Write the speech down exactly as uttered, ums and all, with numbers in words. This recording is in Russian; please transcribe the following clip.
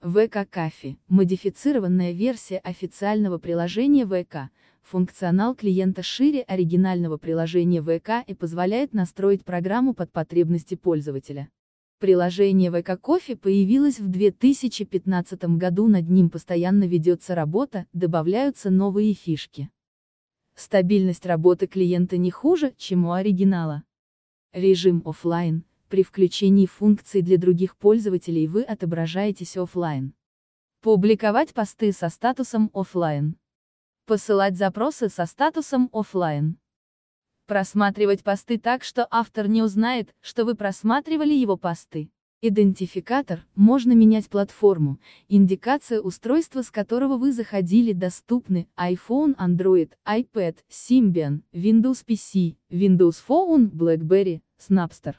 вэ ка кофе – модифицированная версия официального приложения вэ ка. Функционал клиента шире оригинального приложения вэ ка и позволяет настроить программу под потребности пользователя. Приложение вэ ка кофе появилось в две тысячи пятнадцатом году, над ним постоянно ведется работа, добавляются новые фишки. Стабильность работы клиента не хуже, чем у оригинала. Режим офлайн. При включении функций для других пользователей вы отображаетесь офлайн. Публиковать посты со статусом офлайн. Посылать запросы со статусом офлайн. Просматривать посты так, что автор не узнает, что вы просматривали его посты. Идентификатор, можно менять платформу, индикация устройства, с которого вы заходили, доступны: iPhone, Android, iPad, Symbian, Windows пи си, Windows Phone, BlackBerry, Snapster.